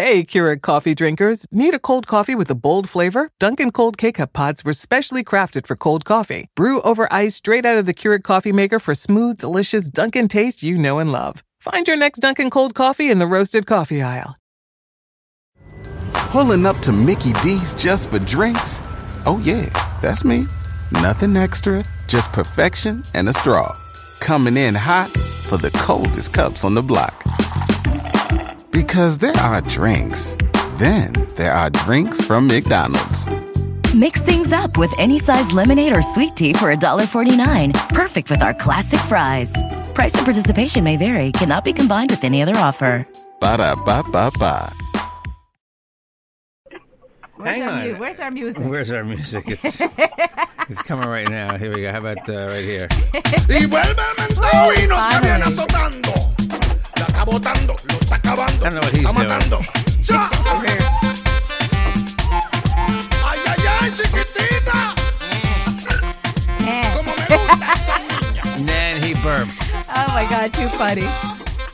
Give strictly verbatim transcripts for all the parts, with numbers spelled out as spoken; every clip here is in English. Hey, Keurig coffee drinkers. Need a cold coffee with a bold flavor? Dunkin' Cold K-Cup Pods were specially crafted for cold coffee. Brew over ice straight out of the Keurig coffee maker for smooth, delicious Dunkin' taste you know and love. Find your next Dunkin' Cold coffee in the roasted coffee aisle. Pulling up to Mickey D's just for drinks? Oh yeah, that's me. Nothing extra, just perfection and a straw. Coming in hot for the coldest cups on the block. Because there are drinks. Then there are drinks from McDonald's. Mix things up with any size lemonade or sweet tea for one forty-nine. Perfect with our classic fries. Price and participation may vary. Cannot be combined with any other offer. Ba-da-ba-ba-ba. Where's Hang our on. Mu- where's our music? Where's our music? It's, it's coming right now. Here we go. How about uh, right here? I don't know what he's doing. And then he burped. Oh my God, too funny.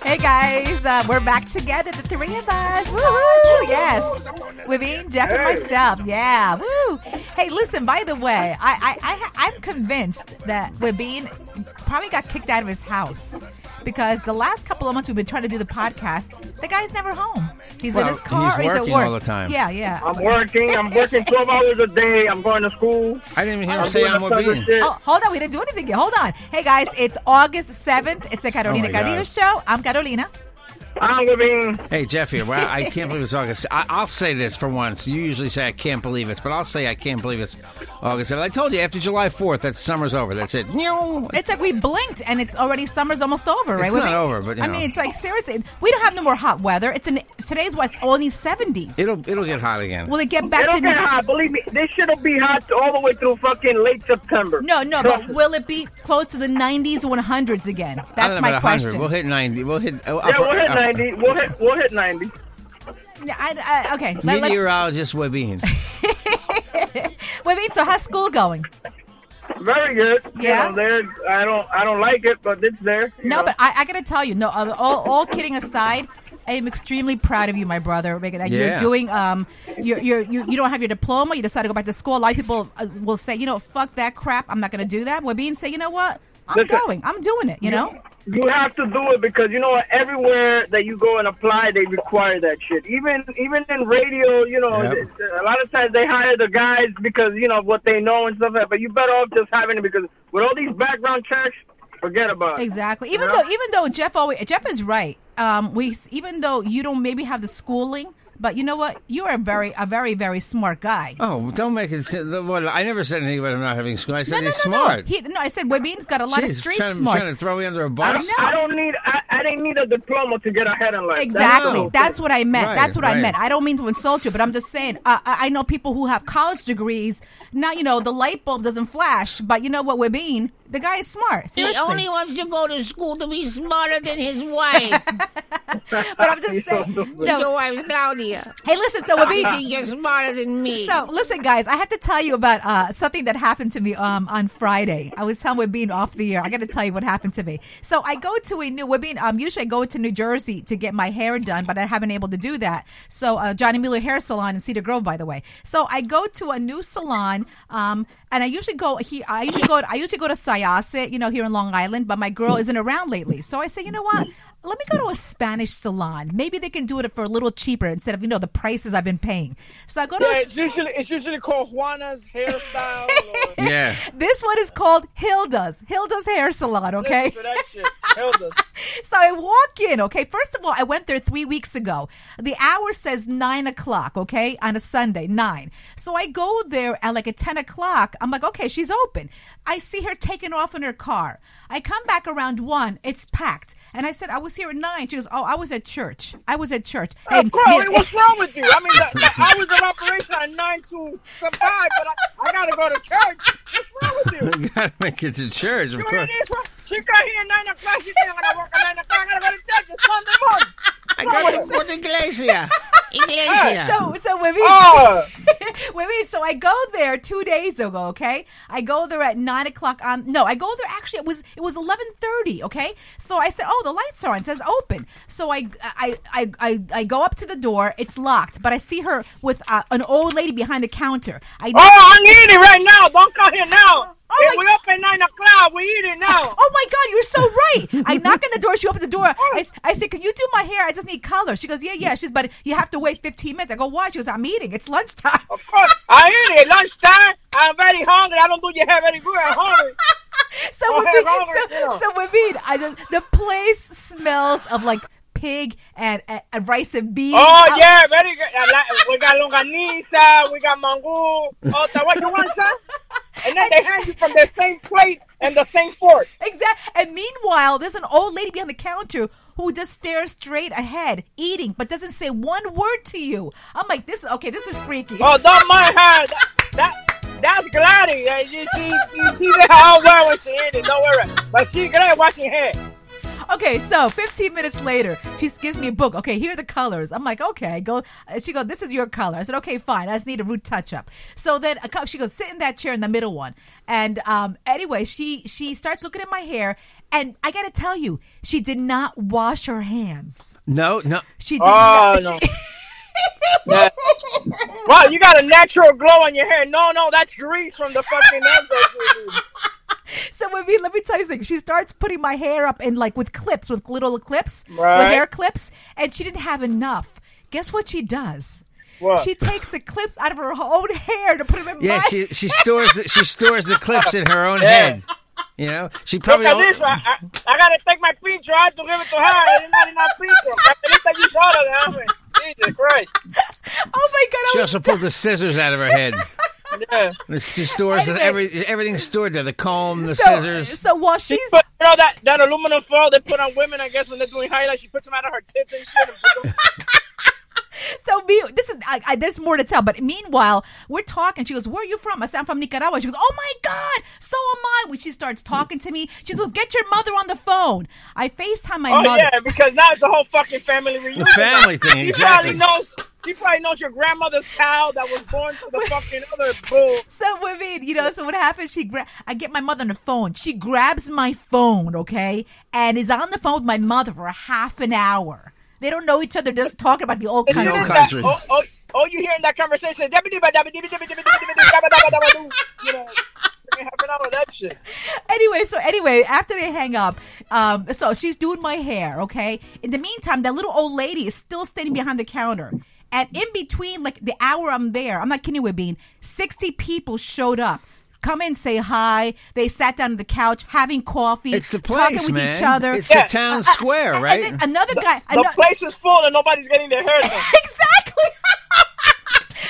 Hey guys, uh, we're back together, the three of us. Woohoo! Yes, Weebin, Jeff, and myself. Yeah, woo! Hey, listen. By the way, I, I, I I'm convinced that Weebin probably got kicked out of his house because the last couple of months we've been trying to do the podcast, the guy's never home. He's well, in his car. He's, or he's at work all the time. Yeah, yeah. I'm working. I'm working twelve hours a day. I'm going to school. I didn't even hear him say I'm Weebin. Oh, hold on. We didn't do anything yet. Hold on. Hey guys, it's August seventh. It's the Carolina oh Cadillo Show. I'm Carolina. I'm Weebin. Hey, Jeff here. Well, I can't believe it's August. I, I'll say this for once. You usually say I can't believe it, but I'll say I can't believe it's August seventh. I told you, after July fourth, that summer's over. That's it. It's like we blinked, and it's already summer's almost over, right? It's Weebin? Not over, but, you know. I mean, it's like, seriously, we don't have no more hot weather. It's in, Today's, what, only seventies. It'll it'll get hot again. Will it get back it'll to... It'll get hot. Believe me, this shit will be hot all the way through fucking late September. No, no, but will it be close to the nineties or hundreds again? That's my question. We'll hit ninety. We'll hit... Uh, yeah, upper, we'll hit ninety. ninety. We'll hit, we'll hit ninety. Yeah, I, I, okay. Let, Meteorologist Weebin. Weebin, so how's school going? Very good. Yeah. You know, there, I don't I don't like it, but it's there. No, know. But I, I got to tell you, no. All, all kidding aside, I am extremely proud of you, my brother. Like yeah. You're doing, um, you're, you're, you you don't have your diploma. You decided to go back to school. A lot of people will say, you know, fuck that crap. I'm not going to do that. Weebin say, you know what? I'm Listen, going. I'm doing it, you yeah. know? You have to do it because, you know what, everywhere that you go and apply, they require that shit. Even even in radio, you know, yep. a lot of times they hire the guys because, you know, what they know and stuff like that. But you better off just having it because with all these background checks, forget about it. Exactly. Even though, even though Jeff always, Jeff is right. Um, we even though you don't maybe have the schooling, but you know what? You are a very, a very, very smart guy. Oh, don't make it. Well, I never said anything about him not having school. I said no, no, he's no, smart. No. He, no, I said Weebin's got a lot Jeez, of street trying, smarts. Trying to throw me under a bus. I, I don't need. I, I didn't need a diploma to get ahead in life. Exactly. No. That's what I meant. Right, That's what right. I meant. I don't mean to insult you, but I'm just saying. Uh, I know people who have college degrees. Now you know the light bulb doesn't flash, but you know what, Weebin, the guy is smart. Seriously. He only wants to go to school to be smarter than his wife. But I'm just saying. No, your wife, Claudia. Hey, listen, so Weebin, you're smarter than me. So, listen, guys, I have to tell you about uh, something that happened to me um, on Friday. I was telling Weebin off the air. I got to tell you what happened to me. So, I go to a new, Weebin, um, usually I go to New Jersey to get my hair done, but I haven't been able to do that. So, uh, Johnny Miller Hair Salon in Cedar Grove, by the way. So, I go to a new salon, um, and I usually go he, I usually go, I usually go to Syosset, you know, here in Long Island, but my girl isn't around lately. So, I say, you know what? Let me go to a Spanish salon. Maybe they can do it for a little cheaper instead of, you know, the prices I've been paying. So I go to... Yeah, a... it's, usually, it's usually called Juana's Hair Salon. Or... Yeah. This one is called Hilda's. Hilda's Hair Salon, okay? Listen to that shit. Hilda's. So I walk in, okay? First of all, I went there three weeks ago. The hour says nine o'clock, okay? On a Sunday, nine. So I go there at like at ten o'clock. I'm like, okay, she's open. I see her taking off in her car. I come back around one. It's packed. And I said, I was here at nine. She goes, oh, I was at church. I was at church. Hey, hey, Carly, what's wrong with you? I mean, the, the, I was in operation at nine to survive, but I, I got to go to church. What's wrong with you? You got to make it to church, of you course. She got here at nine o'clock. She said, I'm going to work at nine o'clock. I got to go to church. It's Sunday morning. I got to go to Iglesia. Iglesia. So, so Weebin, oh. Wait, wait. So I go there two days ago. Okay, I go there at nine o'clock on. No, I go there. Actually, it was it was eleven thirty. Okay, so I said, oh, the lights are on. It says open. So I I I I, I go up to the door. It's locked, but I see her with uh, an old lady behind the counter. I oh, I'm eating right now. Don't come here now. Oh hey, we're up at nine o'clock. We're eating now. Oh, my God. You're so right. I knock on the door. She opens the door. I, I say, can you do my hair? I just need color. She goes, yeah, yeah. She's, but you have to wait fifteen minutes. I go, why? She goes, I'm eating. It's lunchtime. Of course. I eat it. Lunchtime. I'm very hungry. I don't do your hair very good. I'm hungry. So, oh, Weebin, so, so Weebin, I just, the place smells of, like, pig and, and, and rice and beans. Oh, oh. Yeah. Very good. We got longaniza. We got mango. Oh, what you want, sir? And then and, they hand you from the same plate and the same fork. Exactly. And meanwhile, there's an old lady behind the counter who just stares straight ahead, eating, but doesn't say one word to you. I'm like, this is, okay, this is freaky. Oh, don't mind her. That, that, that's Gladys. She, she, she, she's in her own world when she eats it. Don't worry. But she's glad washing hair. Okay, so fifteen minutes later, she gives me a book. Okay, here are the colors. I'm like, okay. Go. She goes, this is your color. I said, okay, fine. I just need a root touch-up. So then a cup, she goes, sit in that chair in the middle one. And um, anyway, she, she starts looking at my hair. And I got to tell you, she did not wash her hands. No, no. She did oh, not. No. She, yeah. Wow, you got a natural glow on your hair. No, no, that's grease from the fucking egg. So when we, let me tell you something. She starts putting my hair up and like with clips, with little clips, right. With hair clips, and she didn't have enough. Guess what she does? What? She takes the clips out of her own hair to put them in. Yeah, my she she stores the, she stores the clips in her own yeah. head. You know, she probably. Look at this. I, I, I gotta take my pincho out to give it to her. I didn't have enough pincho. Jesus Christ! Oh my God! She also pulled the scissors out of her head. Yeah. She stores anyway. every, everything's stored there. The comb, the so, scissors. So while she's she put, you know, that, that aluminum foil they put on women, I guess, when they're doing highlights, she puts them out of her tits and shit. And so me, this is I, I, there's more to tell. But meanwhile, we're talking. She goes, "Where are you from?" I said, "I'm from Nicaragua." She goes, "Oh my God, so am I." When she starts talking to me, she goes, "Get your mother on the phone." I FaceTime my oh, mother. Oh yeah, because now it's a whole fucking family reunion. The family thing. She exactly. probably knows. She probably knows your grandmother's cow that was born to the fucking other bull. So, Weebin, you know, so what happens, she gra- I get my mother on the phone. She grabs my phone, okay, and is on the phone with my mother for half an hour. They don't know each other. They're just talking about the old country. Old country. That, oh, oh, oh, you hear in that conversation, you know. That shit. Anyway, so anyway, after they hang up, um, so she's doing my hair, okay? In the meantime, that little old lady is still standing behind the counter. And in between, like, the hour I'm there, I'm not kidding with being, sixty people showed up. Come in, say hi. They sat down on the couch having coffee. It's the place, talking with man. Each other. It's yeah. the town square, uh, right? And then another the, guy. The another, place is full and nobody's getting their hair done. Exactly.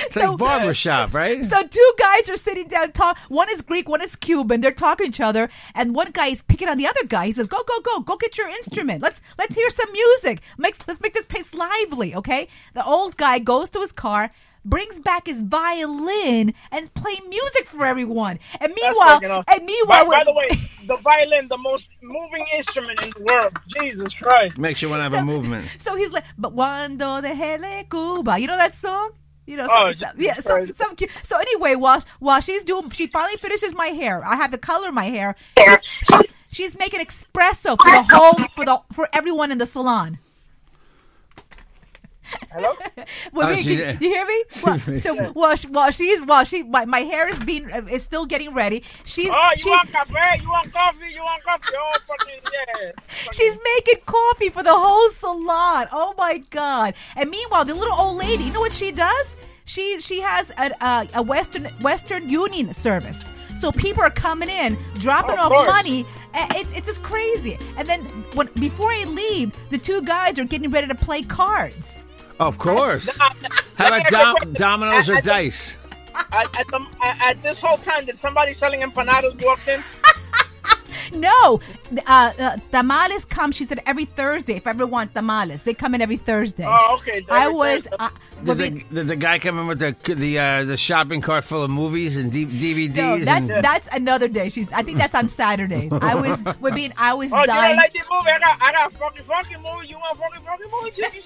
It's so, like barbershop, right? So two guys are sitting down talking. One is Greek, one is Cuban. They're talking to each other, and one guy is picking on the other guy. He says, "Go, go, go, go! Get your instrument. Let's let's hear some music. Make let's make this place lively." Okay. The old guy goes to his car, brings back his violin, and play music for everyone. And meanwhile, awesome. and meanwhile, by, by the way, the violin, the most moving instrument in the world. Jesus Christ! Makes you want to have so, a movement. So he's like, "But cuando dejé de Cuba," you know that song. You know, oh, some, some, yeah, some, some cute. So anyway, while while she's doing, she finally finishes my hair. I have the color in my hair. She's, she's, she's making espresso for the whole for the for everyone in the salon. Hello? Well, oh, she, can, you hear me? Well, so while she, while she's while she my, my hair is being is still getting ready. She's oh, you she's, want coffee? You want coffee? You want coffee? Oh, fucking yeah! Fucking. She's making coffee for the whole salon. Oh my God! And meanwhile, the little old lady, you know what she does? She she has a a, a Western Western Union service, so people are coming in, dropping oh, of off course. money. It, it's just crazy. And then when before I leave, the two guys are getting ready to play cards. Of course. Now, how about dom- dominoes or at, dice? At, at, the, at this whole time, did somebody selling empanadas walk in? No. Uh, uh, tamales come, she said, every Thursday. If everyone wants tamales, they come in every Thursday. Oh, okay. Every I was... Uh, did, the, did the guy come in with the the, uh, the shopping cart full of movies and D V Ds? No, that's, and... that's another day. She's. I think that's on Saturdays. I was with being, I was oh, dying. Oh, you don't like the movie? I got, I got fucking fucking movie. You want fucking fucking movie, chicken?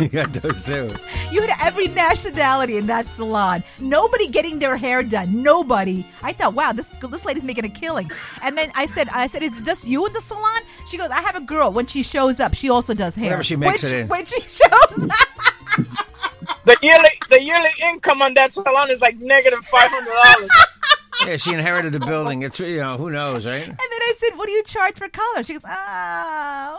You got those too. You had every nationality in that salon. Nobody getting their hair done. Nobody. I thought, wow, this this lady's making a killing. And then I said, I said, is it just you in the salon? She goes, I have a girl. When she shows up, she also does hair. Whenever she makes when it she, in. When she shows up. The yearly, the yearly income on that salon is like negative five hundred dollars. Yeah, she inherited the building. It's, you know, who knows, right? And then I said, "What do you charge for color?" She goes, "Oh, I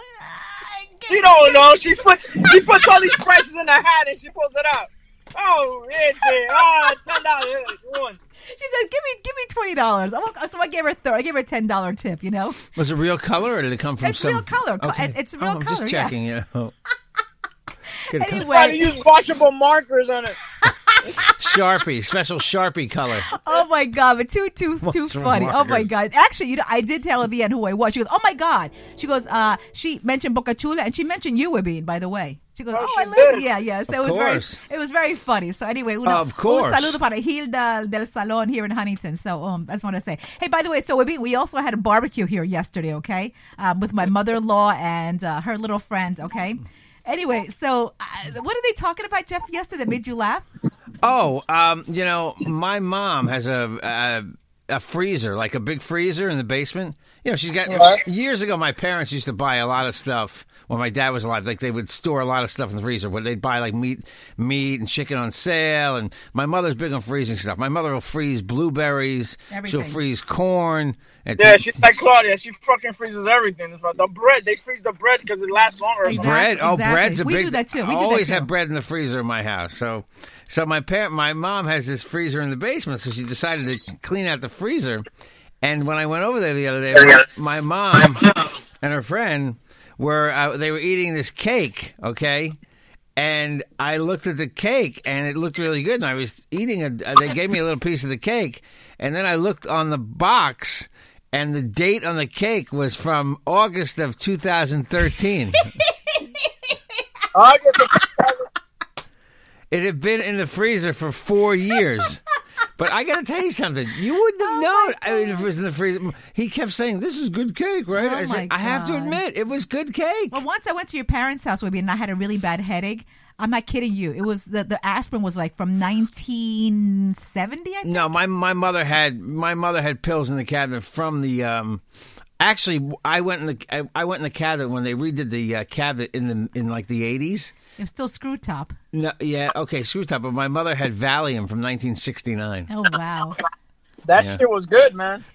can't." She don't know. She puts she puts all these prices in her hat and she pulls it out. Oh, it's it. Oh, ten dollars one. She said, "Give me, give me twenty dollars." So I gave her thirty. I gave her a ten dollar tip. You know, was it real color or did it come from? It's some... real color. Okay. It's real oh, I'm color. I'm just checking. Yeah. You know. Anyway, try to use washable markers on it. Sharpie, special Sharpie color. Oh my God, but too too too funny. Markers. Oh my God. Actually, you know, I did tell her at the end who I was. She goes, "Oh my God." She goes, "Uh, she mentioned Boca Chula and she mentioned you, Weebin, by the way." She goes, "Oh, oh she I live." Yeah, yeah. So of it was course. very, it was very funny. So anyway, una, of course, un saludo para Hilda del Salon here in Huntington. So um, I just want to say, hey, by the way, so Weebin, we also had a barbecue here yesterday, okay, um, with my mother-in-law and uh, her little friend, okay. Anyway, so uh, what are they talking about, Jeff, yesterday that made you laugh? Oh, um, you know, my mom has a, a a freezer, like a big freezer in the basement. You know, she's got what? Years ago, my parents used to buy a lot of stuff when my dad was alive. Like they would store a lot of stuff in the freezer. Where they'd buy like meat, meat and chicken on sale. And my mother's big on freezing stuff. My mother will freeze blueberries. Everything. She'll freeze corn. And yeah, she's like Claudia. She fucking freezes everything. The bread, they freeze the bread because it lasts longer. Exactly, bread, oh, exactly. bread's a we big. We do that too. We do I always that too. have bread in the freezer in my house. So, so my parent, my mom has this freezer in the basement. So she decided to clean out the freezer. And when I went over there the other day, my mom and her friend were uh, they were eating this cake. Okay. And I looked at the cake, and it looked really good. And I was eating a. They gave me a little piece of the cake, and then I looked on the box. And the date on the cake was from August of two thousand thirteen. August of two thousand thirteen. It had been in the freezer for four years. But I got to tell you something. You wouldn't have oh known I mean, if it was in the freezer. He kept saying, this is good cake, right? Oh I said, I have to admit, it was good cake. Well, once I went to your parents' house, Weebin, and I had a really bad headache. I'm not kidding you. It was the, the aspirin was like from nineteen seventy. I think. No, my my mother had my mother had pills in the cabinet from the. Um, actually, I went in the I, I went in the cabinet when they redid the uh, cabinet in the in like the eighties. It was still screw top. No, yeah, okay, screw top. But my mother had Valium from nineteen sixty-nine. Oh wow. That yeah. shit was good, man.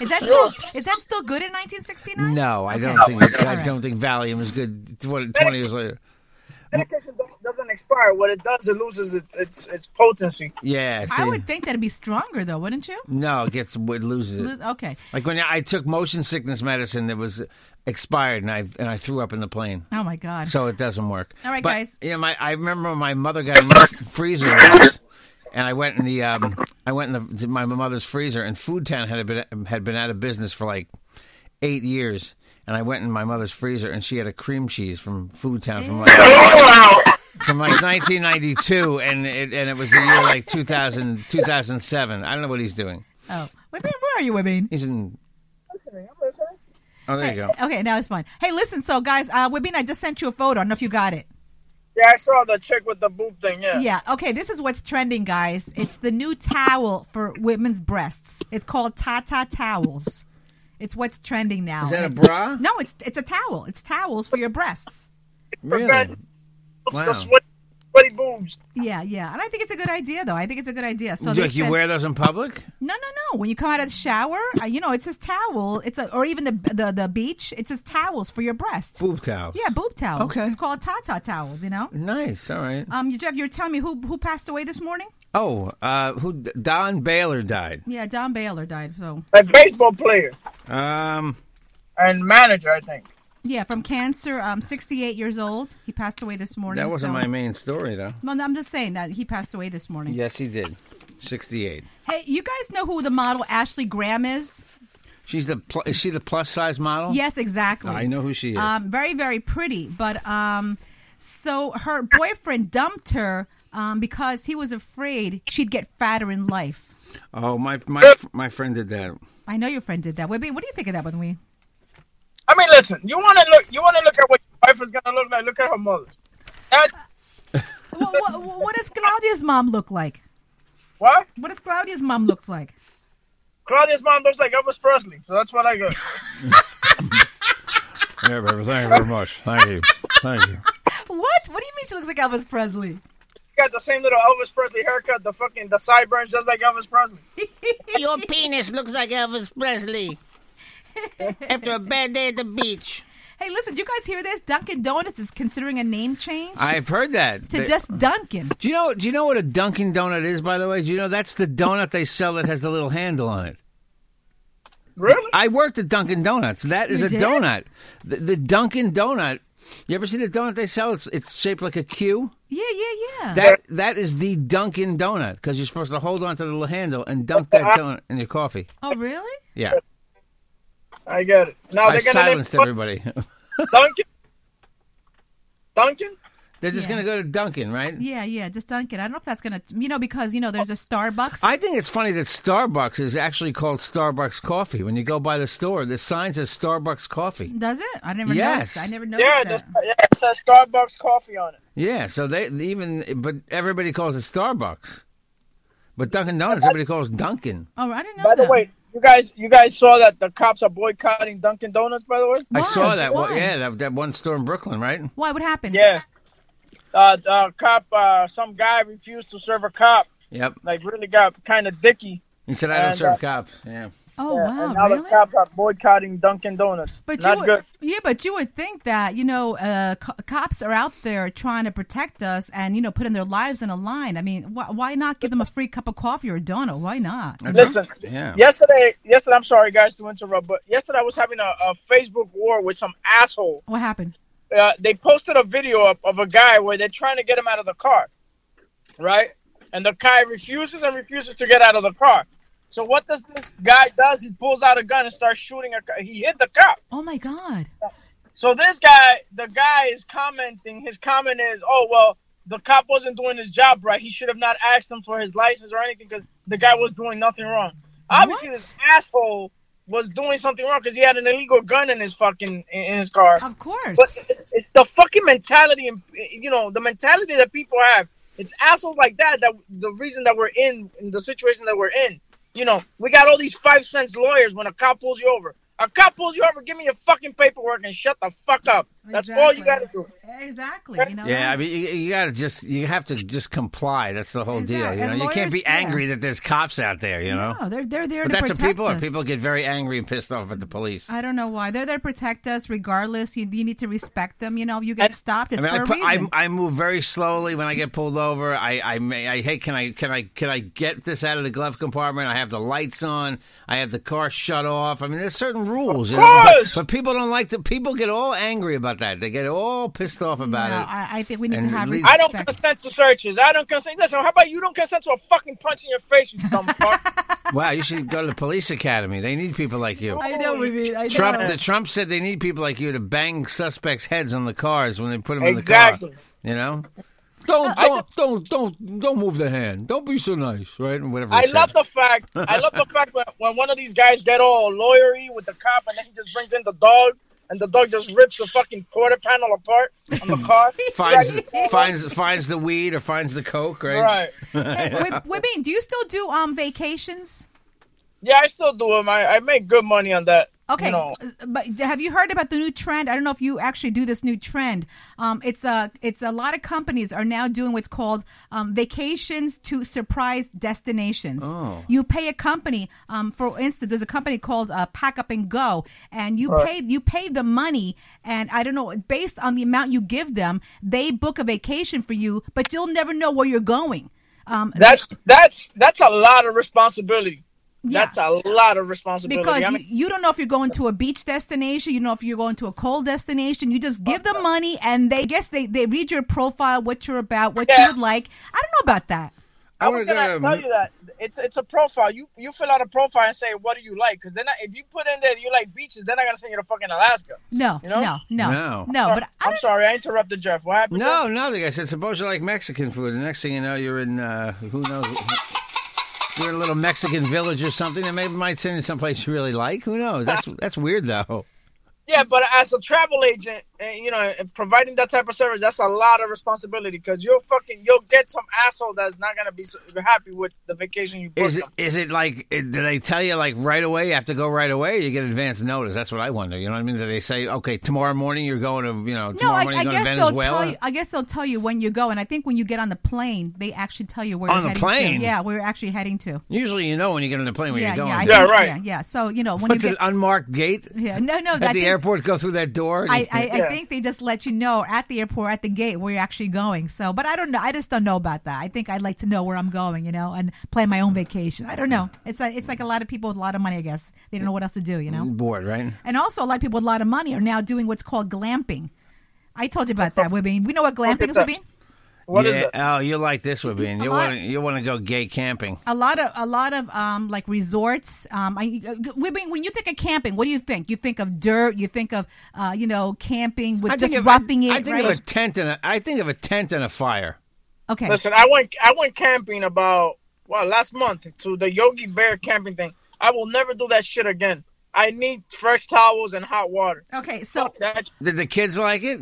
Is that still is that still good in nineteen sixty-nine? No, I okay. don't think I right. don't think Valium is good twenty years later. Medication doesn't expire. What it does, it loses its its, its potency. Yeah, see. I would think that'd be stronger, though, wouldn't you? No, it gets it loses it. Lose, okay. Like when I took motion sickness medicine, it was expired, and I and I threw up in the plane. Oh my God! So it doesn't work. All right, but, guys. Yeah, you know, my I remember my mother got in my freezer, once, and I went in the um I went in the, my mother's freezer, and Foodtown had been had been out of business for like eight years. And I went in my mother's freezer, and she had a cream cheese from Foodtown from like from like nineteen ninety-two, and it and it was the year like two thousand, two thousand seven. I don't know what he's doing. Oh, wait, where are you, Weebin? He's in. Listening. I'm listening. Oh, there hey, you go. Okay, now it's fine. Hey, listen, so guys, uh, Weebin, I just sent you a photo. I don't know if you got it. Yeah, I saw the chick with the boob thing, yeah. Yeah, okay, this is what's trending, guys. It's the new towel for women's breasts. It's called Tata Towels. It's what's trending now. Is that a bra? No, it's it's a towel. It's towels for your breasts. Really? Wow. The sweaty, sweaty boobs. Yeah, yeah. And I think it's a good idea, though. I think it's a good idea. So they you said, wear those in public? No, no, no. When you come out of the shower, you know, it says towel. It's a, or even the, the the beach. It says towels for your breasts. Boob towels. Yeah, boob towels. Okay. It's called Tata Towels. You know. Nice. All right. Um, Jeff, you were telling me who who passed away this morning. Oh, uh, who? Don Baylor died. Yeah, Don Baylor died. So a baseball player, um, and manager, I think. Yeah, from cancer. Um, sixty-eight years old. He passed away this morning. That wasn't so. my main story, though. No, I'm just saying that he passed away this morning. Yes, he did. sixty-eight. Hey, you guys know who the model Ashley Graham is? She's the pl- is she the plus size model? Yes, exactly. I know who she is. Um, very, very pretty, but um, so her boyfriend dumped her. Um, because he was afraid she'd get fatter in life. Oh, my my my friend did that. I know your friend did that. What do you think of that, Weebin? I mean, listen. You want to look. You want to look at what your wife is going to look like. Look at her mother. what, what, what does Claudia's mom look like? What? What does Claudia's mom look like? Claudia's mom looks like Elvis Presley, so that's what I got. Yeah, baby, thank you very much. Thank you. Thank you. What? What do you mean she looks like Elvis Presley? She got the same little Elvis Presley haircut, the fucking, the sideburns just like Elvis Presley. Your penis looks like Elvis Presley. After a bad day at the beach. Hey, listen, do you guys hear this? Dunkin' Donuts is considering a name change. I've heard that. To they, just Dunkin'. Do you know Do you know what a Dunkin' Donut is, by the way? Do you know that's the donut they sell that has the little handle on it? Really? I worked at Dunkin' Donuts. That is you a did? donut. The, the Dunkin' Donut. You ever see the donut they sell? It's, it's shaped like a Q. Yeah, yeah, yeah. That That is the Dunkin' Donut, because you're supposed to hold on to the little handle and dunk that donut in your coffee. Oh, really? Yeah. I got it. Now I they're silenced name- everybody. Dunkin'? Dunkin'? They're just yeah. going to go to Dunkin', right? Yeah, yeah, just Dunkin'. I don't know if that's going to, you know, because, you know, there's a Starbucks. I think it's funny that Starbucks is actually called Starbucks Coffee. When you go by the store, the sign says Starbucks Coffee. Does it? I never yes. noticed. I never noticed yeah, that. Yeah, it says Starbucks Coffee on it. Yeah, so they even, but everybody calls it Starbucks. But Dunkin' Donuts, everybody calls Dunkin'. Oh, I didn't know By that. the way. You guys, you guys saw that the cops are boycotting Dunkin' Donuts, by the way? Why? I saw that. Why? Yeah, that, that one store in Brooklyn, right? Why? What happened? Yeah. Uh, uh, cop, uh, some guy refused to serve a cop. Yep. Like, really got kind of dicky. He said, I don't and, serve uh, cops. Yeah. Oh, yeah, wow. And now really? the cops are boycotting Dunkin' Donuts. But Not you would, good. Yeah, but you would think that, you know, uh, co- cops are out there trying to protect us and, you know, putting their lives in a line. I mean, wh- why not give them a free cup of coffee or a donut? Why not? That's Listen, yeah. yesterday, yesterday, I'm sorry, guys, to interrupt, but yesterday I was having a, a Facebook war with some asshole. What happened? Uh, they posted a video of, of a guy where they're trying to get him out of the car, right? And the guy refuses and refuses to get out of the car. So what does this guy does? He pulls out a gun and starts shooting. A, he hit the cop. Oh, my God. So this guy, the guy is commenting. His comment is, oh, well, the cop wasn't doing his job right. He should have not asked him for his license or anything because the guy was doing nothing wrong. Obviously, what? This asshole was doing something wrong because he had an illegal gun in his fucking in his car. Of course. But it's, it's the fucking mentality, you know, the mentality that people have. It's assholes like that, that the reason that we're in, in the situation that we're in. You know, we got all these five cents lawyers when a cop pulls you over. A cop pulls you over, give me your fucking paperwork and shut the fuck up. That's exactly. all you got to do. Exactly. You know yeah, I mean, you, you got to just, you have to just comply. That's the whole exactly. deal. You know, and you lawyers, can't be angry yeah. that there's cops out there, you know? No, they're, they're there but to protect us. But that's what people are. People get very angry and pissed off at the police. I don't know why. They're there to protect us regardless. You, you need to respect them. You know, if you get and, stopped, it's I mean, for I put, a reason. I, I move very slowly when I get pulled over. I, I, may, I hey, can I, can I, can I get this out of the glove compartment? I have the lights on. I have the car shut off. I mean, there's certain rules. You know? but, but people don't like to, people get all angry about that. They get all pissed off about no, it. I, I think we need and to have respect. I don't consent to searches. I don't consent. Listen, how about you don't consent to a fucking punch in your face, you dumb fuck? Wow, you should go to the police academy. They need people like you. I know, we mean. I Trump, know. The, Trump said they need people like you to bang suspects' heads on the cars when they put them exactly. in the car. You know? Don't don't, just, don't don't don't move the hand. Don't be so nice, right? And whatever. I love the fact. I love the fact when, when one of these guys get all lawyery with the cop, and then he just brings in the dog, and the dog just rips the fucking quarter panel apart on the car. finds like, finds finds the weed or finds the coke, right? Right. Hey, Weebin, do you still do um vacations? Yeah, I still do them. I, I make good money on that. Okay, you know. But have you heard about the new trend? I don't know if you actually do this new trend. Um, it's a it's a lot of companies are now doing what's called um, vacations to surprise destinations. Oh. You pay a company, um, for instance, there's a company called uh, Pack Up and Go, and you right. pay you pay the money, and I don't know, based on the amount you give them, they book a vacation for you, but you'll never know where you're going. Um, that's that's that's a lot of responsibility. Yeah. That's a lot of responsibility. Because I mean, you, you don't know if you're going to a beach destination. You don't know if you're going to a cold destination. You just give them money, and they I guess they, they read your profile, what you're about, what yeah. you would like. I don't know about that. I, I was going to tell you that. It's it's a profile. You you fill out a profile and say, what do you like? Because if you put in there you like beaches, they're not going to send you to fucking Alaska. No, you know? no, no, no. no but I I'm sorry. I interrupted Jeff. What happened? No, nothing. I said, suppose you like Mexican food. The next thing you know, you're in uh, who knows what... You're in a little Mexican village or something that maybe might send you someplace you really like. Who knows? That's that's weird, though. Yeah, but as a travel agent, you know, providing that type of service, that's a lot of responsibility, because you'll fucking, you'll get some asshole that's not going to be so happy with the vacation you booked. Is it, is it like, did they tell you, like, right away, you have to go right away, or you get advance notice? That's what I wonder, you know what I mean? Did they say, okay, tomorrow morning you're going to, you know, tomorrow no, morning I, you're I going guess to Venezuela? They'll tell you, I guess they'll tell you when you go, and I think when you get on the plane, they actually tell you where on you're heading plane? to. Yeah, where you're actually heading to. Usually you know when you get on the plane where yeah, you're going. Yeah, yeah think, right. Yeah, yeah, so, you know, when What's you get... What's an unmarked gate? Yeah, no, no. At the think, airport, go through that door? I, I, yeah. I think they just let you know at the airport, at the gate, where you're actually going. So, but I don't know. I just don't know about that. I think I'd like to know where I'm going, you know, and plan my own vacation. I don't know. It's a, it's like a lot of people with a lot of money, I guess. They don't know what else to do, you know? Bored, right? And also a lot of people with a lot of money are now doing what's called glamping. I told you about that, Weebin. We know what glamping is, Weebin? What yeah. is it? Oh, you like this, Weebin. You want you want to go gay camping? A lot of a lot of um like resorts. Um, I, Weebin, when you think of camping, what do you think? You think of dirt. You think of uh, you know, camping with just of, roughing I, it. I think right? of a tent and a, I think of a tent and a fire. Okay. Listen, I went I went camping about well last month to the Yogi Bear camping thing. I will never do that shit again. I need fresh towels and hot water. Okay, so did the kids like it?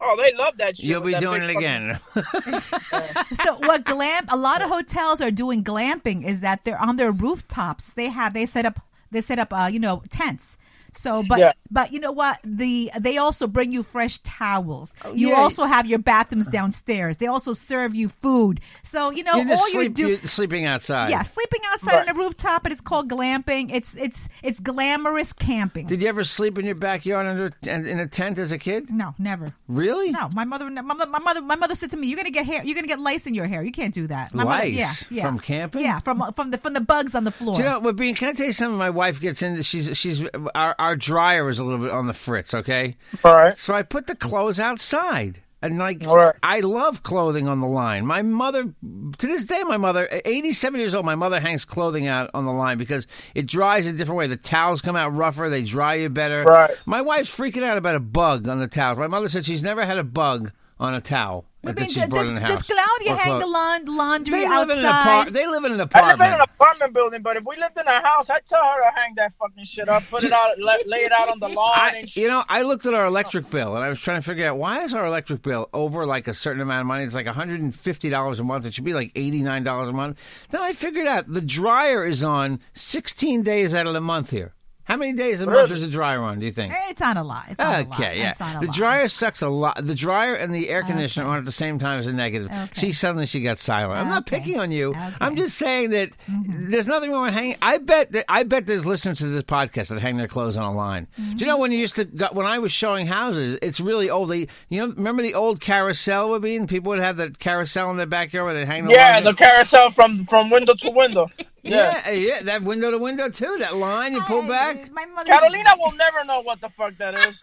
Oh, they love that shit. You'll be doing it again. So what glamp, a lot of hotels are doing glamping is that they're on their rooftops. They have they set up they set up uh, you know, tents. So but yeah. but you know what? The they also bring you fresh towels. Oh, you yeah. also have your bathrooms downstairs. They also serve you food. So you know you're all sleep, you do sleeping outside. Yeah, sleeping outside right. on a rooftop, and it's called glamping. It's it's it's glamorous camping. Did you ever sleep in your backyard under in a tent as a kid? No, never. Really? No, my mother my mother my mother, my mother said to me, "You're going to get hair. You're going to get lice in your hair. You can't do that." My lice mother, yeah, yeah. from camping? Yeah, from from the from the bugs on the floor. Do you know, Weebin, can I tell you something? My wife gets into she's she's our Our dryer was a little bit on the fritz, okay? All right. So I put the clothes outside. And, like, right. I love clothing on the line. My mother, to this day, my mother, eighty-seven years old, my mother hangs clothing out on the line because it dries a different way. The towels come out rougher. They dry you better. Right. My wife's freaking out about a bug on the towels. My mother said she's never had a bug on a towel. I mean, does, does Claudia hang the lawn, laundry they outside? Live in an apart- they live in an apartment. I live in an apartment building, but if we lived in a house, I'd tell her to hang that fucking shit up, put it out, lay it out on the lawn I, and shit. You know, I looked at our electric bill, and I was trying to figure out, why is our electric bill over, like, a certain amount of money? It's like one hundred fifty dollars a month. It should be like eighty-nine dollars a month. Then I figured out the dryer is on sixteen days out of the month here. How many days a month does a dryer on, do you think? It's on a lot. It's on okay, a lot. yeah. It's on a the lot. dryer sucks a lot. The dryer and the air conditioner okay. on at the same time is a negative. Okay. She suddenly she got silent. I'm okay. not picking on you. Okay. I'm just saying that mm-hmm. there's nothing wrong with hanging. I bet that I bet there's listeners to this podcast that hang their clothes on a line. Mm-hmm. Do you know when you used to got, when I was showing houses? It's really old. They, you know, remember the old carousel would be, and people would have that carousel in their backyard where they hang the yeah, line. Yeah, the carousel from from window to window. Yeah. yeah, yeah, that window to window, too. That line you pull I, back. My Catalina will never know what the fuck that is.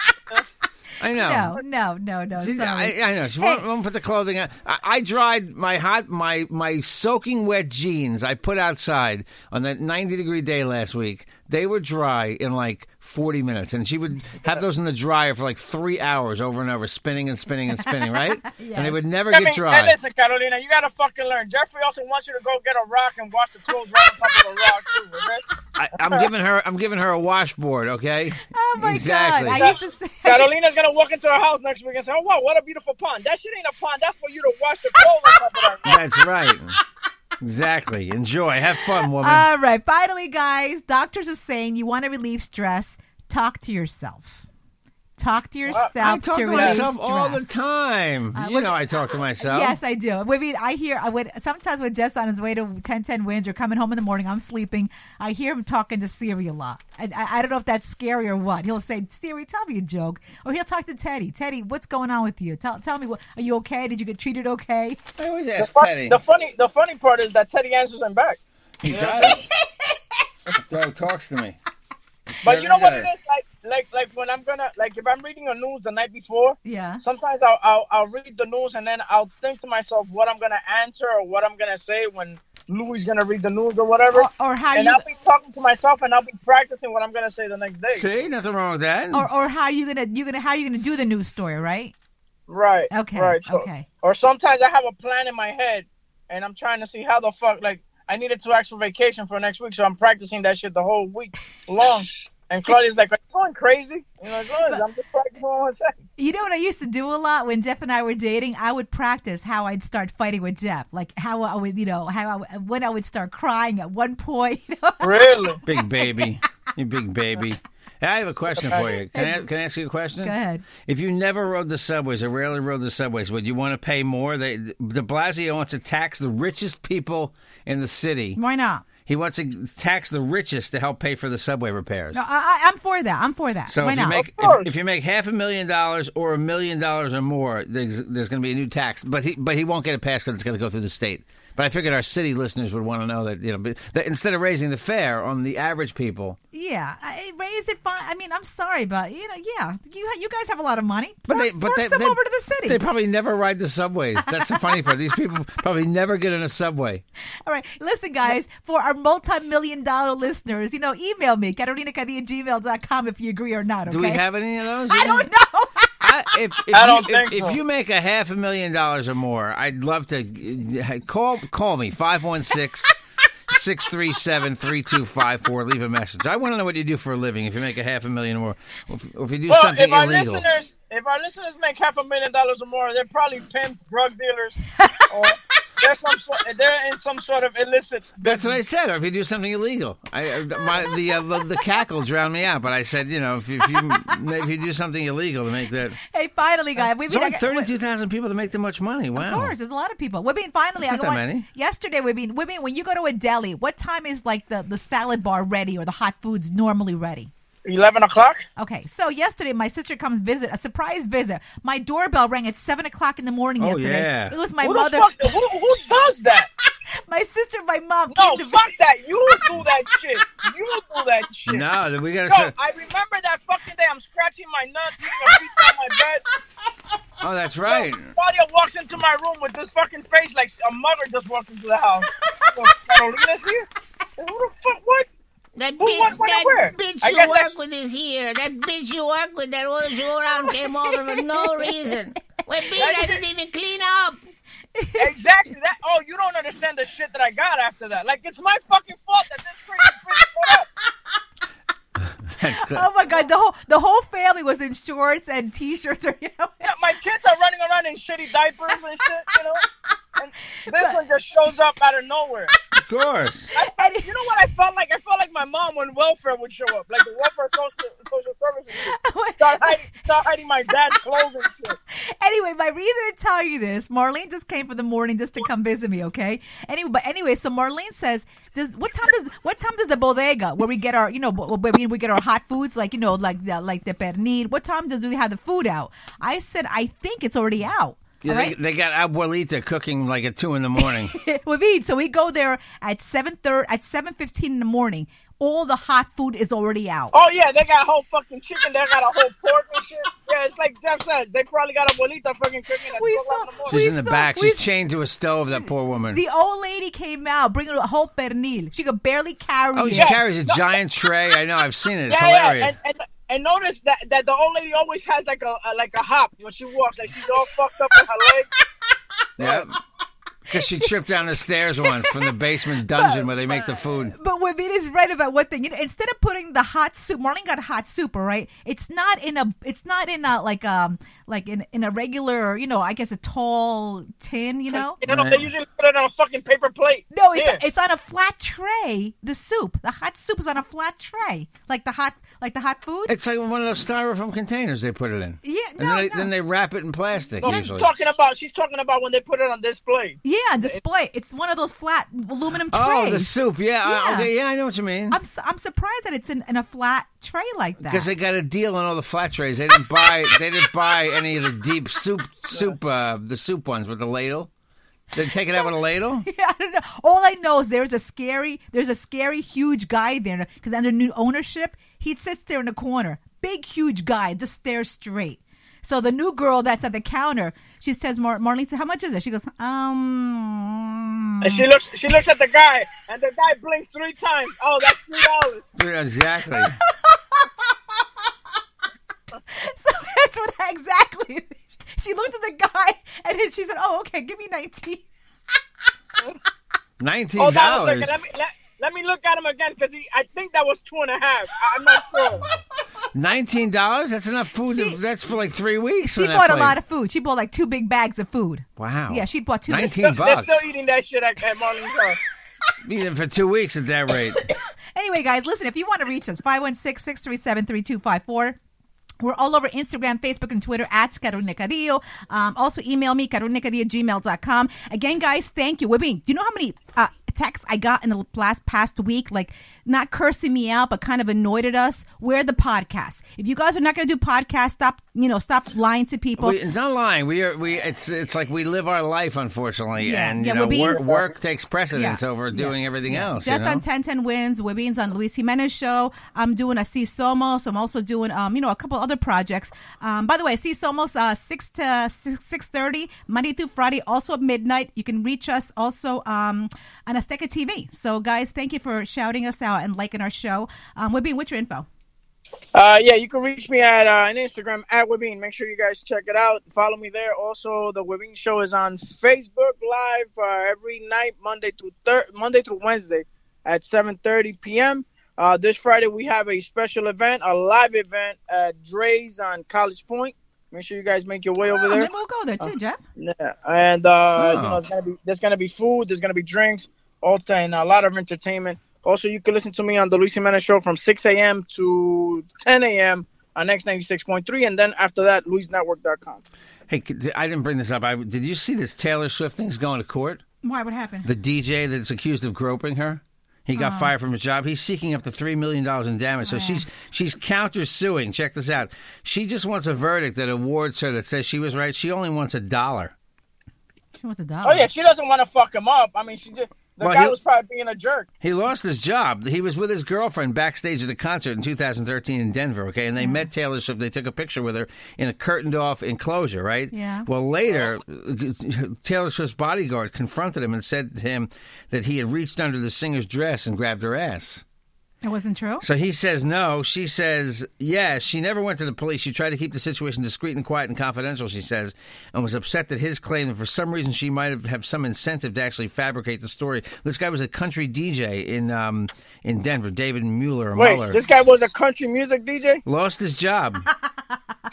I know. No, no, no, no. I, I know. She hey. won't, won't put the clothing on. I, I dried my hot, my, my soaking wet jeans I put outside on that ninety-degree day last week. They were dry in like forty minutes, and she would have those in the dryer for like three hours over and over, spinning and spinning and spinning, right? Yes. And they would never I mean, get dry. Hey, listen, Carolina, you got to fucking learn. Jeffrey also wants you to go get a rock and wash the clothes right on top of the rock, too, okay? I, I'm giving her I'm giving her a washboard, okay? Oh, my exactly. God. I used to say... Carolina's going to walk into her house next week and say, oh, wow, what a beautiful pond. That shit ain't a pond. That's for you to wash the clothes on top of the rock. That's right. Exactly. Enjoy. Have fun, woman. All right. Finally, guys, doctors are saying you want to relieve stress. Talk to yourself. Talk to yourself. Well, I talk to, to myself stress. all the time. Uh, you know, I talk to myself. Yes, I do. I mean, I hear. I would sometimes when Jeff's on his way to ten ten wins or coming home in the morning, I'm sleeping. I hear him talking to Siri a lot. I, I, I don't know if that's scary or what. He'll say, "Siri, tell me a joke," or he'll talk to Teddy. Teddy, what's going on with you? Tell, tell me, what, are you okay? Did you get treated okay? I always ask the fun, Teddy. The funny, the funny part is that Teddy answers him back. He does. Dog talks to me. But you know what it is like. Like like when I'm gonna like if I'm reading the news the night before, yeah. Sometimes I'll, I'll I'll read the news and then I'll think to myself what I'm gonna answer or what I'm gonna say when Louie's gonna read the news or whatever. Or, or how and you... I'll be talking to myself and I'll be practicing what I'm gonna say the next day. See, nothing wrong with that. Or or how you gonna you gonna how you gonna do the news story, right? Right. Okay. Right. So, okay. Or sometimes I have a plan in my head and I'm trying to see how the fuck like I needed two extra vacation for next week, so I'm practicing that shit the whole week long. And Claudia's like, are you going crazy? You know, as long as I'm just like for one second. You know what I used to do a lot when Jeff and I were dating? I would practice how I'd start fighting with Jeff. Like how I would, you know, how I, when I would start crying at one point. You know? Really? Big baby. You big baby. I have a question for you. Can I, can I ask you a question? Go ahead. If you never rode the subways or rarely rode the subways, would you want to pay more? They, de Blasio wants to tax the richest people in the city. Why not? He wants to tax the richest to help pay for the subway repairs. No, I, I'm for that. I'm for that. So Why if, not? You make, if, if you make half a million dollars or a million dollars or more, there's, there's going to be a new tax. But he but he won't get it passed because it's going to go through the state. But I figured our city listeners would want to know that, you know, that instead of raising the fare on the average people. Yeah, I raise it by, I mean, I'm sorry, but, you know, yeah, you you guys have a lot of money. But force, they but they, some they, over to the city. They probably never ride the subways. That's the funny part. These people probably never get in a subway. All right, listen, guys, for our multi-million dollar listeners, you know, email me, Catalina Caddy at gmail dot com if you agree or not, okay? Do we have any of those? I yeah. don't know. I, if, if I don't you, think if, so. If you make a half a million dollars or more, I'd love to call call me five one six, six three seven, three two five four. Leave a message. I want to know what you do for a living. If you make a half a million or more, or if, or if you do well, something if our illegal. Listeners, if our listeners make half a million dollars or more, they're probably pimp drug dealers. or they're, some sort, they're in some sort of illicit. Business. That's what I said. Or if you do something illegal, I my, the, uh, the the cackle drowned me out. But I said, you know, if, if you if you do something illegal to make that. Hey, finally, guys, we've been like thirty-two thousand people that make that much money. Wow, of course, there's a lot of people. We've been finally. That's I not that many. Yesterday, we've been. We've been. When you go to a deli, what time is like the, the salad bar ready or the hot foods normally ready? eleven o'clock Okay, so yesterday my sister comes visit, a surprise visit. My doorbell rang at seven o'clock in the morning oh, yesterday. Yeah. It was my who mother. The fuck, who, who does that? My sister, my mom. No, came to fuck visit. That. You do that shit. You do that shit. No, we gotta. No, I remember that fucking day. I'm scratching my nuts, eating a pizza on my bed. Oh, that's right. So, Claudia walks into my room with this fucking face like a mother just walked into the house. So, Carolina's here? Who the fuck? What? That bitch, what, what, that bitch you work with is here. That bitch you work with that orders you around came over for no reason. Well, bitch, I didn't even clean up. Exactly. That. Oh, you don't understand the shit that I got after that. Like, it's my fucking fault that this freaking freaking up. Oh, my God. The whole the whole family was in shorts and T-shirts. Or, you know. Yeah, my kids are running around in shitty diapers and shit, you know. And this but, one just shows up out of nowhere. Of course. I, I, you know what I felt like? I felt like my mom when welfare would show up. Like the welfare social, social services. Start hiding, start hiding my dad's clothes and shit. Anyway, my reason to tell you this, Marlene just came for the morning just to come visit me, okay? Anyway, but anyway, so Marlene says, does, what time does what time does the bodega where we get our, you know, where we get our hot foods, like, you know, like the, like the pernil, what time does we have the food out? I said, I think it's already out. Yeah, they, right. they got Abuelita cooking like at two in the morning. Weebin, so we go there at seven thirty, at seven fifteen in the morning. All the hot food is already out. Oh yeah, they got whole fucking chicken. They got a whole pork and shit. Yeah, it's like Jeff says. They probably got Abuelita fucking cooking at we saw, in the morning. She's we in the saw, back. She's chained to a stove. That poor woman. The old lady came out bringing a whole pernil. She could barely carry. Oh, she yeah. carries a giant tray. I know. I've seen it. It's yeah, hilarious. Yeah. And, and, And notice that, that the old lady always has like a, a like a hop when she walks, like she's all fucked up in her legs. Yeah, because she tripped down the stairs once from the basement dungeon but, where they make the food. But Weebin is right about one thing. You know, instead of putting the hot soup, Marlene got hot soup, all right? It's not in a, it's not in a like um like in in a regular, you know, I guess a tall tin, you know. You know right. They usually put it on a fucking paper plate. No, it's yeah. it's on a flat tray. The soup, the hot soup is on a flat tray, like the hot. Like the hot food? It's like one of those styrofoam containers they put it in. Yeah, no, and then they, no. then they wrap it in plastic. No, usually. Talking about, she's talking about when they put it on display. Yeah, display. It's one of those flat aluminum trays. Oh, the soup. Yeah, yeah. I, okay, yeah, I know what you mean. I'm su- I'm surprised that it's in, in a flat tray like that. Because they got a deal on all the flat trays. They didn't buy. They didn't buy any of the deep soup soup uh, the soup ones with the ladle. They take it so, out with a ladle? Yeah, I don't know. All I know is there's a scary, there's a scary huge guy there because under new ownership. He sits there in the corner, big, huge guy, just stares straight. So the new girl that's at the counter, she says, Mar- Marlene said, how much is it? She goes, um... And she looks She looks at the guy, and the guy blinks three times. Oh, that's three dollars. Yeah, exactly. So that's what I, exactly. She looked at the guy, and then she said, oh, okay, give me nineteen dollars. nineteen dollars? Oh, that was like, let me... Let- Let me look at him again, because I think that was two and a half. I'm not sure. nineteen dollars? That's enough food. She, to, that's for like three weeks. She bought a lot of food. She bought like two big bags of food. Wow. Yeah, she bought two nineteen big bags. Bucks. They're still eating that shit at, at Marlene's house. Eating for two weeks at that rate. Anyway, guys, listen, if you want to reach us, five one six, six three seven, three two five four. We're all over Instagram, Facebook, and Twitter, at Carolina Cadillo. Um, also, email me, carolina cadillo at gmail dot com. Again, guys, thank you. Weebin, do you know how many uh, texts I got in the last past week, like not cursing me out, but kind of annoyed at us? We're the podcast. If you guys are not going to do podcasts, stop, you know, stop lying to people. We, it's not lying. We are. We it's it's like we live our life, unfortunately, yeah. and you yeah, know, wor- so, work takes precedence yeah. over doing yeah. everything yeah. else. Just you know? On ten ten Wins, Weebin's on Luis Jimenez show. I'm doing a C Somos. I'm also doing um, you know, a couple other projects. Um, by the way, C Somos uh, six to six six thirty Monday through Friday, also at midnight. You can reach us also um, on Azteca T V. So, guys, thank you for shouting us out and liking our show. Um, Weebin, what's your info? Uh, yeah, you can reach me at uh, on Instagram at Weebin. Make sure you guys check it out. Follow me there. Also, the Weebin Show is on Facebook Live uh, every night, Monday through thir- Monday through Wednesday at seven thirty p.m. Uh, this Friday we have a special event, a live event at Dre's on College Point. Make sure you guys make your way over oh, there. And we'll go there too, uh, Jeff. Yeah, and uh, oh. you know, it's gonna be, there's gonna be food, there's gonna be drinks, all and a lot of entertainment. Also, you can listen to me on the Luis Jimenez Show from six a.m. to ten a.m. on X ninety-six point three, and then after that, luis network dot com. Hey, I didn't bring this up. I, did you see this Taylor Swift thing's going to court? Why? What happened? The D J that's accused of groping her. He got oh. fired from his job. He's seeking up to three million dollars in damage. So oh. she's she's countersuing. Check this out. She just wants a verdict that awards her that says she was right. She only wants a dollar. She wants a dollar. Oh, yeah. She doesn't want to fuck him up. I mean, she just... The well, guy he, was probably being a jerk. He lost his job. He was with his girlfriend backstage at a concert in two thousand thirteen in Denver, okay? And they mm-hmm. met Taylor Swift. They took a picture with her in a curtained-off enclosure, right? Yeah. Well, later, oh. Taylor Swift's bodyguard confronted him and said to him that he had reached under the singer's dress and grabbed her ass. That wasn't true? So he says no. She says yes. She never went to the police. She tried to keep the situation discreet and quiet and confidential, she says, and was upset that his claim that for some reason she might have, have some incentive to actually fabricate the story. This guy was a country D J in um, in Denver, David Mueller. Wait, Mueller. This guy was a country music D J? Lost his job.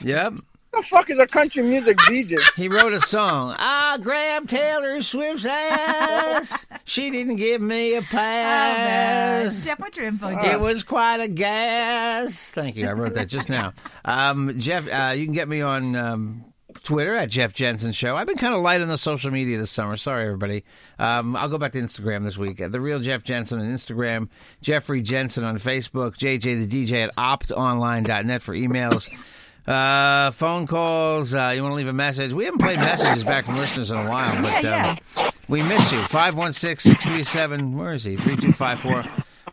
Yep. What the fuck is a country music D J? He wrote a song. I grabbed Taylor Swift's ass. She didn't give me a pass. Oh, Jeff, what's your info, Jeff? It was quite a gas. Thank you. I wrote that just now. Um, Jeff, uh, you can get me on um, Twitter at Jeff Jensen Show. I've been kind of light on the social media this summer. Sorry, everybody. Um, I'll go back to Instagram this week. The Real Jeff Jensen on Instagram. Jeffrey Jensen on Facebook. J J the D J at opt online dot net for emails. Uh, phone calls. Uh, you want to leave a message? We haven't played messages back from listeners in a while, but yeah, yeah. Um, we miss you. five one six, six three seven. Where is he? three two five four.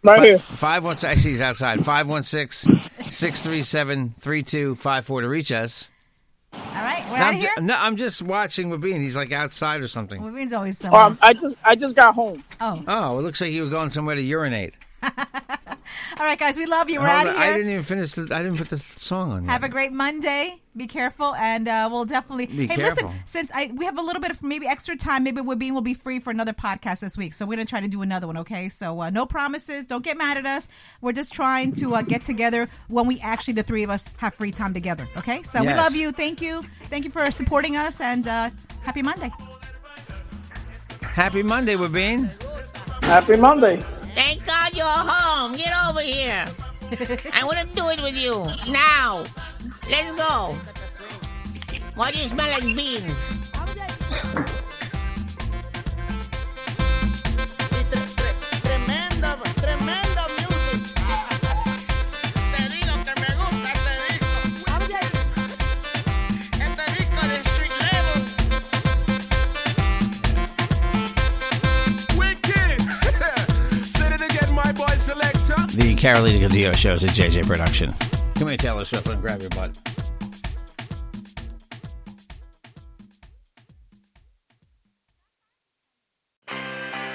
Right here. five one six. I see he's outside. five one six, six three seven, three two five four to reach us. All right, we're out of here. Ju- no, I'm just watching Weebin. He's like outside or something. Weebin's always somewhere. Um, I just, I just got home. Oh, oh, it looks like you were going somewhere to urinate. All right, guys, we love you. We're Hold out of here. I didn't even finish. The, I didn't put the song on. Have yet. A great Monday. Be careful, and uh, we'll definitely. Be hey, careful. Listen, since I we have a little bit of maybe extra time, maybe Weebin will be free for another podcast this week. So we're gonna try to do another one. Okay, so uh, no promises. Don't get mad at us. We're just trying to uh, get together when we actually the three of us have free time together. Okay, so yes. We love you. Thank you. Thank you for supporting us, and uh, happy Monday. Happy Monday, Weebin. Happy Monday. Thank God you're home. Get over here. I want to do it with you. Now. Let's go. Why do you smell like beans? Tremendo, tremendo music. Te digo que me gusta este disco. Este disco de street level. The Carolina Cadillo Show is a J J production. Come here, Taylor Swift, and grab your butt.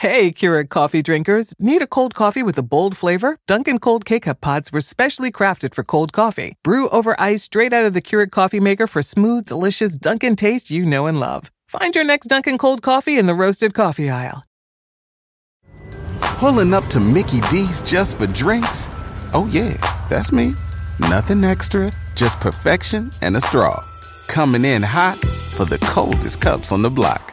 Hey, Keurig coffee drinkers. Need a cold coffee with a bold flavor? Dunkin' Cold K-Cup Pods were specially crafted for cold coffee. Brew over ice straight out of the Keurig coffee maker for smooth, delicious Dunkin' taste you know and love. Find your next Dunkin' Cold coffee in the roasted coffee aisle. Pulling up to Mickey D's just for drinks? Oh yeah, that's me. Nothing extra, just perfection and a straw. Coming in hot for the coldest cups on the block.